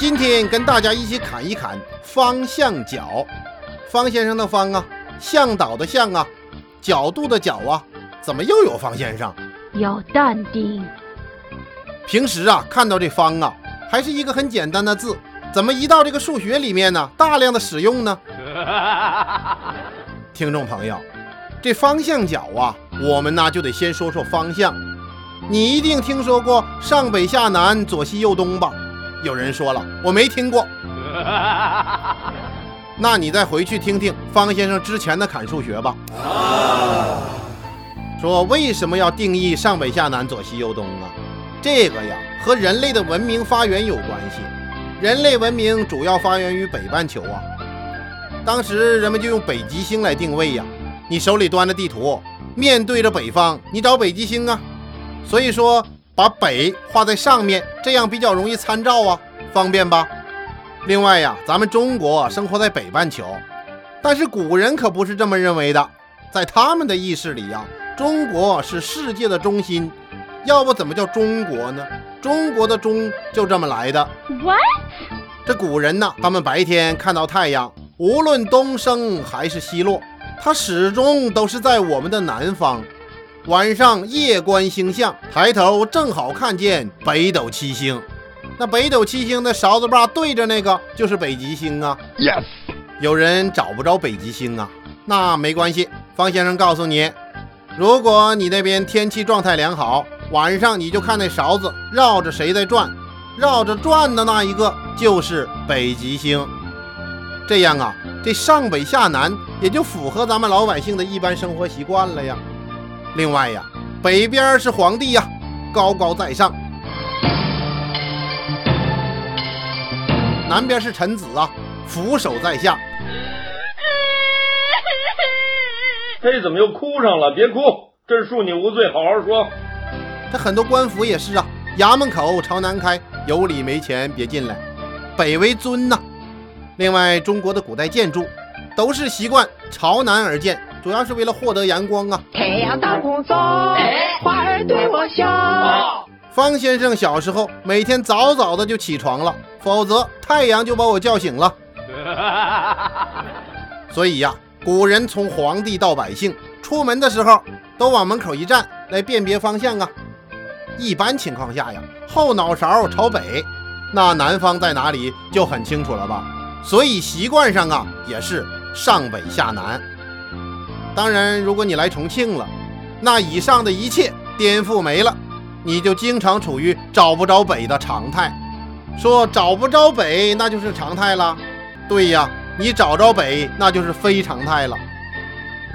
今天跟大家一起砍一砍方向角。方先生的方啊，向导的向啊，角度的角啊，怎么又有方先生？要淡定。平时啊，看到这方啊，还是一个很简单的字，怎么一到这个数学里面呢，大量的使用呢？听众朋友，这方向角啊，我们呢就得先说说方向。你一定听说过上北下南左西右东吧？有人说了，我没听过。那你再回去听听方先生之前的砍数学吧。说为什么要定义上北下南左西右东啊？这个呀，和人类的文明发源有关系。人类文明主要发源于北半球啊，当时人们就用北极星来定位呀。你手里端着地图，面对着北方，你找北极星啊。所以说把北画在上面，这样比较容易参照啊，方便吧。另外呀，咱们中国生活在北半球，但是古人可不是这么认为的。在他们的意识里呀，中国是世界的中心，要不怎么叫中国呢？中国的中就这么来的。 What？ 这古人呢，他们白天看到太阳，无论东升还是西落，它始终都是在我们的南方。晚上夜观星象，抬头正好看见北斗七星。那北斗七星的勺子把对着那个就是北极星啊。 Yes， 有人找不着北极星啊，那没关系。方先生告诉你，如果你那边天气状态良好，晚上你就看那勺子绕着谁在转，绕着转的那一个就是北极星。这样啊，这上北下南也就符合咱们老百姓的一般生活习惯了呀。另外呀，北边是皇帝呀，高高在上；南边是臣子啊，俯首在下。这怎么又哭上了？别哭，朕恕你无罪，好好说。这很多官府也是啊，衙门口朝南开，有理没钱别进来，北为尊呐。另外，中国的古代建筑都是习惯朝南而建，主要是为了获得阳光啊。太阳当空中，花儿对我笑。方先生小时候每天早早的就起床了，否则太阳就把我叫醒了。所以呀，古人从皇帝到百姓，出门的时候都往门口一站，来辨别方向啊。一般情况下呀，后脑勺朝北，那南方在哪里就很清楚了吧。所以习惯上啊，也是上北下南。当然，如果你来重庆了，那以上的一切颠覆没了，你就经常处于找不着北的常态。说找不着北，那就是常态了。对呀，你找着北，那就是非常态了。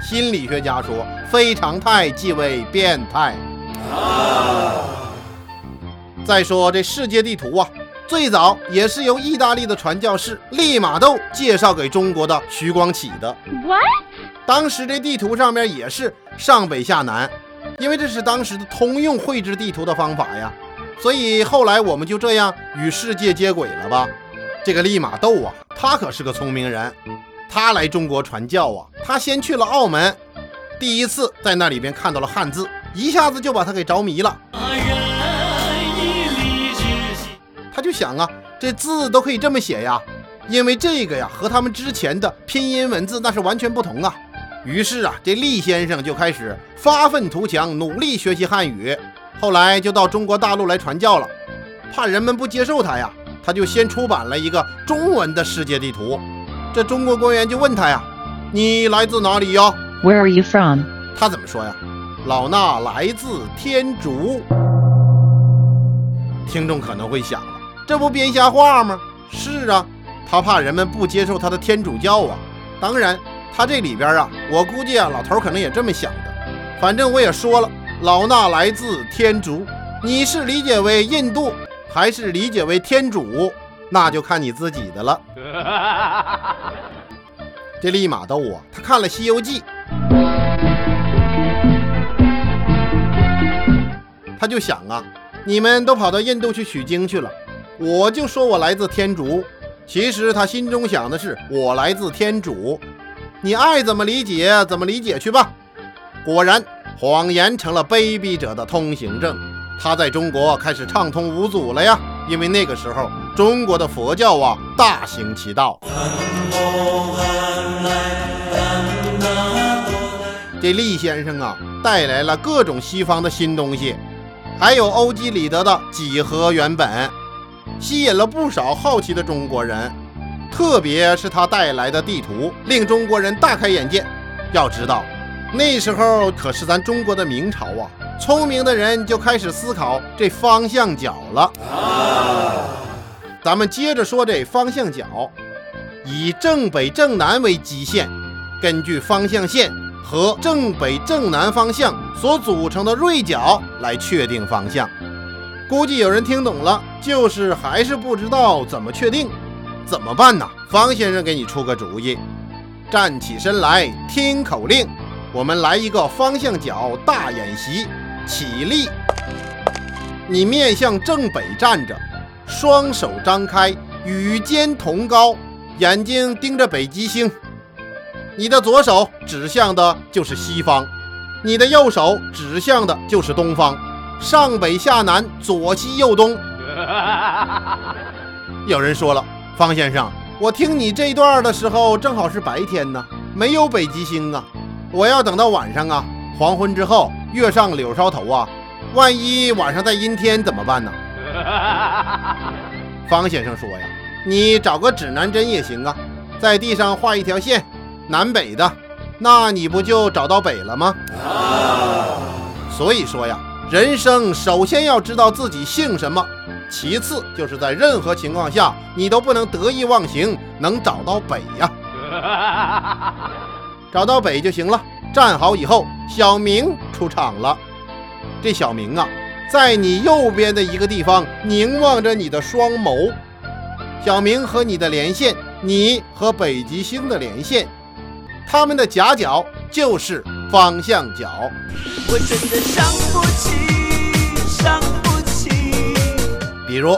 心理学家说，非常态即为变态。再说这世界地图啊，最早也是由意大利的传教士利玛窦介绍给中国的徐光启的。 What？当时这地图上面也是上北下南，因为这是当时的通用绘制地图的方法呀，所以后来我们就这样与世界接轨了吧。这个利玛窦啊，他可是个聪明人，他来中国传教啊，他先去了澳门，第一次在那里边看到了汉字，一下子就把他给着迷了。他就想啊，这字都可以这么写呀，因为这个呀和他们之前的拼音文字那是完全不同啊。于是啊，这厉先生就开始发愤图强，努力学习汉语，后来就到中国大陆来传教了。怕人们不接受他呀，他就先出版了一个中文的世界地图。这中国官员就问他呀：“你来自哪里呀 ？”Where are you from？ 他怎么说呀？老衲来自天竺。听众可能会想了，这不编瞎话吗？是啊，他怕人们不接受他的天主教啊。当然，他这里边啊，我估计啊，老头可能也这么想的。反正我也说了，老衲来自天竺，你是理解为印度，还是理解为天主，那就看你自己的了。这利玛窦啊，他看了《西游记》，他就想啊，你们都跑到印度去取经去了，我就说我来自天竺。其实他心中想的是，我来自天主。你爱怎么理解怎么理解去吧。果然，谎言成了卑鄙者的通行证，他在中国开始畅通无阻了呀。因为那个时候中国的佛教啊大行其道。这厉先生啊带来了各种西方的新东西，还有欧几里得的几何原本，吸引了不少好奇的中国人，特别是他带来的地图令中国人大开眼界。要知道那时候可是咱中国的明朝啊，聪明的人就开始思考这方向角了。咱们接着说这方向角，以正北正南为基线，根据方向线和正北正南方向所组成的锐角来确定方向。估计有人听懂了，就是还是不知道怎么确定，怎么办呢？方先生给你出个主意，站起身来听口令，我们来一个方向角大演习，起立！你面向正北站着，双手张开，与肩同高，眼睛盯着北极星。你的左手指向的就是西方，你的右手指向的就是东方，上北下南，左西右东。有人说了，方先生，我听你这段的时候正好是白天呢，没有北极星啊。我要等到晚上啊，黄昏之后月上柳梢头啊，万一晚上在阴天怎么办呢？方先生说呀，你找个指南针也行啊，在地上画一条线，南北的，那你不就找到北了吗？所以说呀，人生首先要知道自己姓什么，其次就是在任何情况下你都不能得意忘形，能找到北呀。找到北就行了。站好以后，小明出场了。这小明啊，在你右边的一个地方凝望着你的双眸。小明和你的连线，你和北极星的连线，他们的夹角就是方向角。我真的伤不起。比如，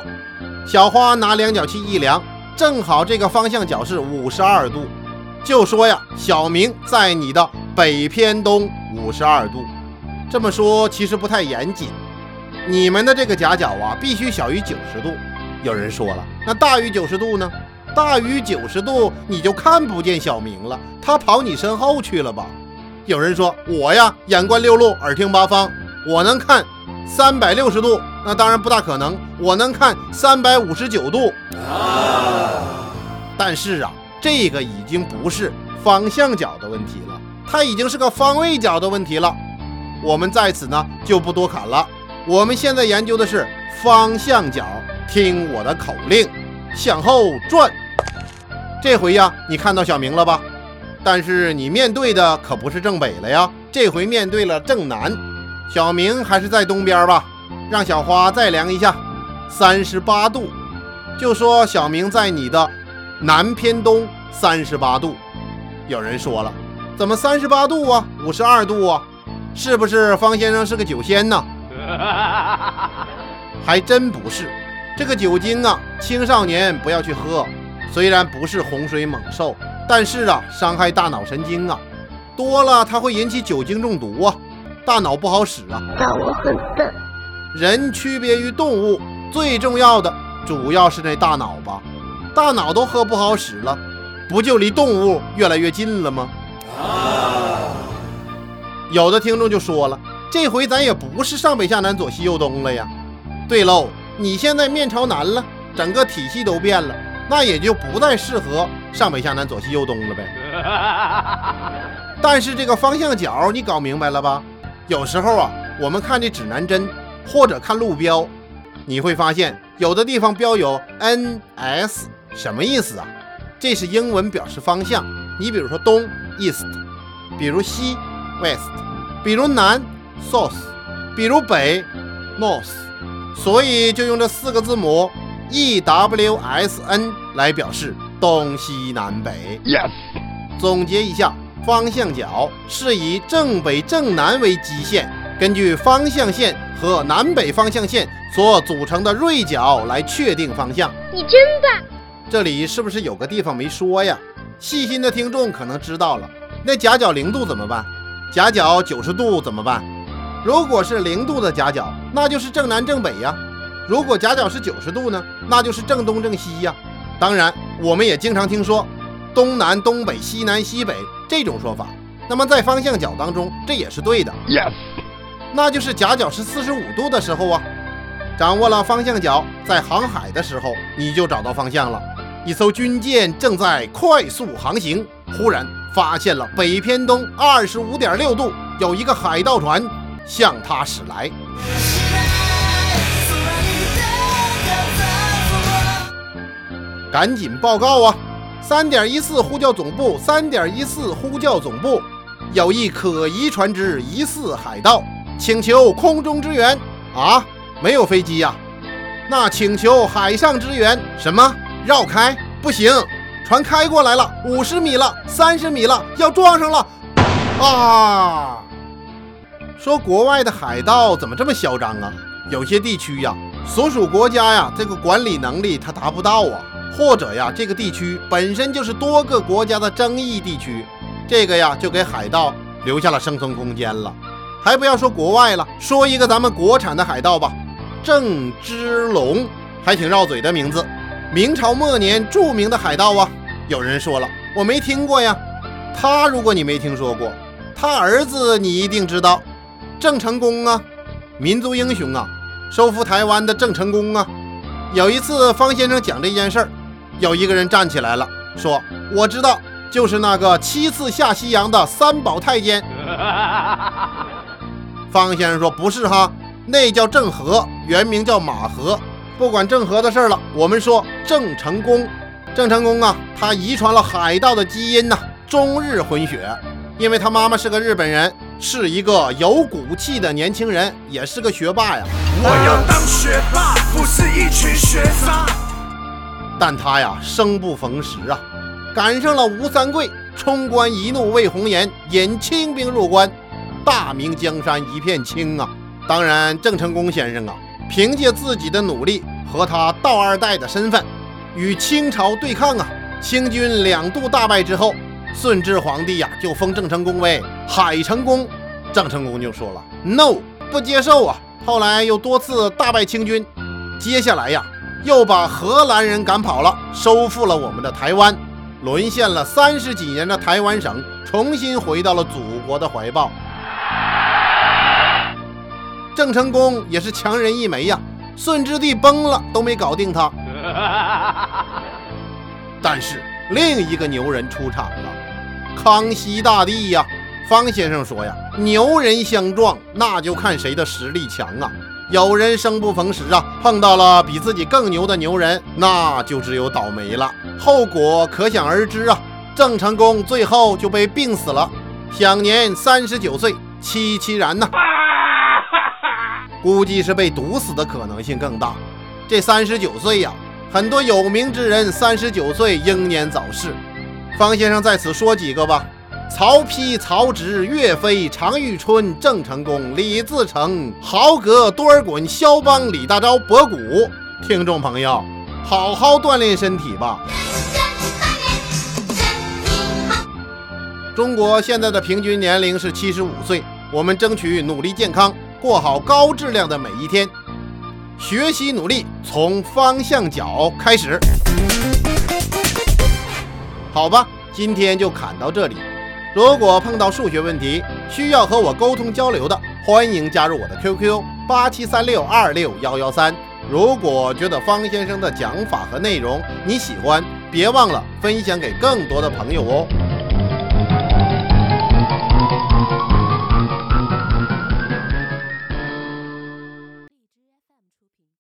小花拿量角器一量，正好这个方向角是52度。就说呀，小明在你的北偏东52度。这么说其实不太严谨，你们的这个夹角啊必须小于90度。有人说了，那大于90度呢？大于90度你就看不见小明了，他跑你身后去了吧？有人说，我呀眼观六路，耳听八方，我能看360度，那当然不大可能，我能看359度。但是啊，这个已经不是方向角的问题了，它已经是个方位角的问题了。我们在此呢就不多侃了，我们现在研究的是方向角。听我的口令，向后转。这回呀，你看到小明了吧？但是你面对的可不是正北了呀，这回面对了正南。小明还是在东边吧，让小花再量一下，38度。就说小明在你的南偏东38度。有人说了，怎么38度啊？52度啊？是不是方先生是个酒仙呢？还真不是。这个酒精啊，青少年不要去喝，虽然不是洪水猛兽，但是啊，伤害大脑神经啊，多了它会引起酒精中毒啊，大脑不好使啊。但我很笨。人区别于动物，最重要的主要是那大脑吧。大脑都喝不好使了，不就离动物越来越近了吗？有的听众就说了，这回咱也不是上北下南左西右东了呀。对喽，你现在面朝南了，整个体系都变了，那也就不再适合上北下南左西右东了呗。但是这个方向角你搞明白了吧？有时候啊，我们看这指南针或者看路标，你会发现有的地方标有 NS，什么意思啊？这是英文表示方向。你比如说东 East， 比如西 West， 比如南 South， 比如北 North， 所以就用这4个字母 EWSN 来表示东西南北。 Yes， 总结一下，方向角是以正北正南为基线，根据方向线和南北方向线所组成的锐角来确定方向。你真棒。这里是不是有个地方没说呀？细心的听众可能知道了，那夹角0度怎么办？夹角90度怎么办？如果是0度的夹角，那就是正南正北呀。如果夹角是90度呢，那就是正东正西呀。当然，我们也经常听说东南、东北、西南、西北这种说法。那么在方向角当中，这也是对的。Yes， 那就是夹角是45度的时候啊。掌握了方向角，在航海的时候你就找到方向了。一艘军舰正在快速航行，忽然发现了北偏东25.6度有一个海盗船向它驶来。赶紧报告啊！3.14呼叫总部，3.14呼叫总部，有一可疑船只疑似海盗，请求空中支援。啊，没有飞机呀？那请求海上支援。什么？绕开？不行，船开过来了，50米了，30米了，要撞上了！啊！说国外的海盗怎么这么嚣张啊？有些地区呀，所属国家呀，这个管理能力它达不到啊。或者呀，这个地区本身就是多个国家的争议地区，这个呀就给海盗留下了生存空间了。还不要说国外了，说一个咱们国产的海盗吧，郑芝龙，还挺绕嘴的名字。明朝末年著名的海盗啊。有人说了，我没听过呀。他如果你没听说过，他儿子你一定知道，郑成功啊，民族英雄啊，收复台湾的郑成功啊。有一次方先生讲这件事儿，有一个人站起来了，说我知道，就是那个7次下西洋的三宝太监。方先生说不是哈，那叫郑和，原名叫马和。不管郑和的事了，我们说郑成功。郑成功啊，他遗传了海盗的基因呐，中日混血。因为他妈妈是个日本人，是一个有骨气的年轻人，也是个学霸呀。我要当学霸，不是一群学渣。但他呀生不逢时啊，赶上了吴三桂冲冠一怒为红颜，引清兵入关，大明江山一片清啊。当然郑成功先生啊，凭借自己的努力和他道二代的身份与清朝对抗啊。清军2度大败之后，顺治皇帝呀就封郑成功为海成功。郑成功就说了 No， 不接受啊。后来又多次大败清军，接下来呀又把荷兰人赶跑了，收复了我们的台湾，沦陷了30几年的台湾省重新回到了祖国的怀抱。郑成功也是强人一枚呀，顺治帝崩了都没搞定他。但是另一个牛人出场了，康熙大帝呀。方先生说呀，牛人相撞，那就看谁的实力强啊。有人生不逢时啊，碰到了比自己更牛的牛人，那就只有倒霉了，后果可想而知啊。郑成功最后就被病死了，享年39岁，凄然呐。估计是被毒死的可能性更大。这39岁呀，很多有名之人39岁英年早逝。方先生在此说几个吧：曹丕、曹植、岳飞、常遇春、郑成功、李自成、豪格、多尔衮、肖邦、李大钊、博古。听众朋友，好好锻炼身体吧。中国现在的平均年龄是75岁，我们争取努力健康，过好高质量的每一天。学习努力，从方向角开始。好吧，今天就砍到这里。如果碰到数学问题需要和我沟通交流的，欢迎加入我的 QQ 8736261113。如果觉得方先生的讲法和内容你喜欢，别忘了分享给更多的朋友哦。